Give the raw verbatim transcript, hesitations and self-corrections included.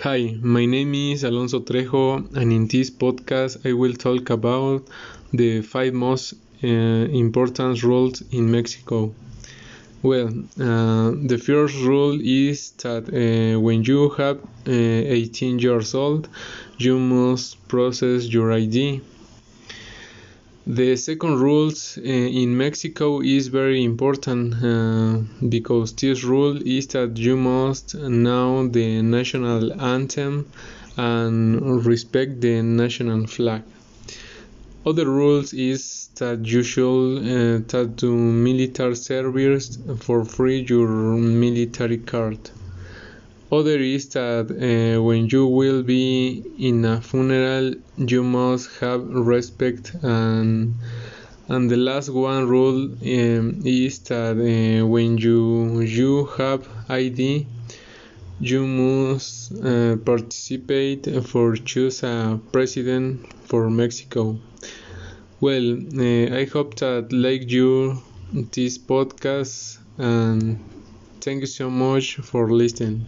Hi, my name is Alonso Trejo, and in this podcast I will talk about the five most uh, important rules in Mexico. Well, uh, the first rule is that uh, when you have uh, eighteen years old, you must process your I D. The second rule uh, in Mexico is very important uh, because this rule is that you must know the national anthem and respect the national flag. Other rules is that you should uh, tattoo military service for free your military card. Other is that uh, when you will be in a funeral, you must have respect. And and the last one rule um, is that uh, when you you have I D, you must uh, participate for choose a president for Mexico. Well, uh, I hope that like you this podcast, and thank you so much for listening.